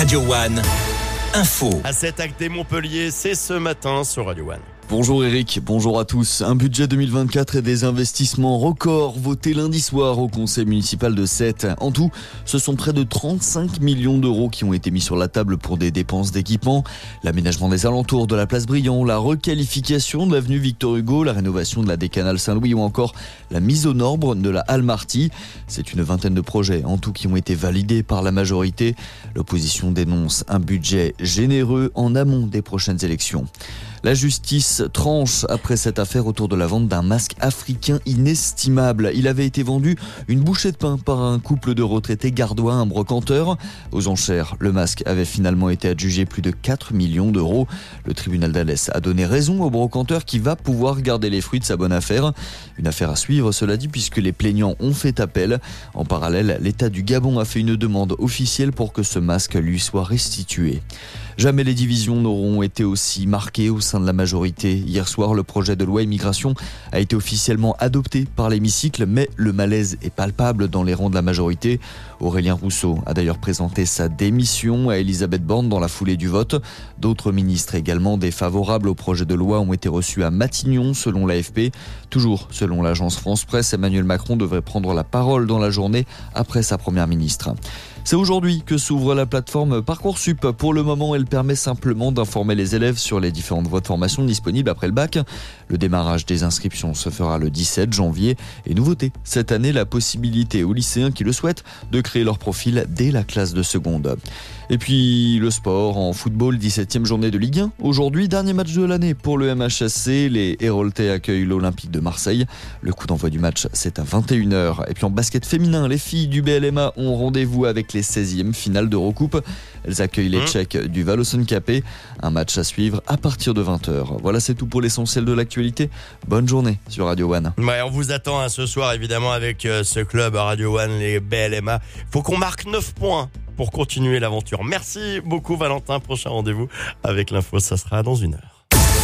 Radio One, info. À Sète acte des Montpellier, c'est ce matin sur Radio One. Bonjour Eric, bonjour à tous. Un budget 2024 et des investissements records votés lundi soir au conseil municipal de Sète. En tout, ce sont près de 35 millions d'euros qui ont été mis sur la table pour des dépenses d'équipement. L'aménagement des alentours de la place Brillant, la requalification de l'avenue Victor Hugo, la rénovation de la décanale Saint-Louis ou encore la mise aux normes de la Halle Marti. C'est une vingtaine de projets en tout qui ont été validés par la majorité. L'opposition dénonce un budget généreux en amont des prochaines élections. La justice tranche après cette affaire autour de la vente d'un masque africain inestimable. Il avait été vendu une bouchée de pain par un couple de retraités gardois, un brocanteur. Aux enchères, le masque avait finalement été adjugé plus de 4 millions d'euros. Le tribunal d'Alès a donné raison au brocanteur qui va pouvoir garder les fruits de sa bonne affaire. Une affaire à suivre, cela dit, puisque les plaignants ont fait appel. En parallèle, l'État du Gabon a fait une demande officielle pour que ce masque lui soit restitué. Jamais les divisions n'auront été aussi marquées au sein de la majorité. Hier soir, le projet de loi immigration a été officiellement adopté par l'hémicycle, mais le malaise est palpable dans les rangs de la majorité. Aurélien Rousseau a d'ailleurs présenté sa démission à Élisabeth Borne dans la foulée du vote. D'autres ministres également défavorables au projet de loi ont été reçus à Matignon, selon l'AFP. Toujours selon l'agence France-Presse, Emmanuel Macron devrait prendre la parole dans la journée après sa première ministre. C'est aujourd'hui que s'ouvre la plateforme Parcoursup. Pour le moment, elle permet simplement d'informer les élèves sur les différentes voies de formation disponibles après le bac. Le démarrage des inscriptions se fera le 17 janvier. Et nouveauté, cette année, la possibilité aux lycéens qui le souhaitent de créer leur profil dès la classe de seconde. Et puis le sport en football, 17e journée de Ligue 1. Aujourd'hui, dernier match de l'année pour le MHSC. Les Héroltais accueillent l'Olympique de Marseille. Le coup d'envoi du match, c'est à 21h. Et puis en basket féminin, les filles du BLMA ont rendez-vous avec les 16e finales d'Eurocoupe. Elles accueillent les Tchèques du Val-Oson-Capé. Un match à suivre à partir de 20h. Voilà, c'est tout pour l'essentiel de l'actualité. Bonne journée sur Radio One. Ouais, on vous attend ce soir évidemment avec ce club à Radio One, les BLMA. Faut qu'on marque 9 points pour continuer l'aventure. Merci beaucoup Valentin, prochain rendez-vous avec l'info, ça sera dans 1 heure.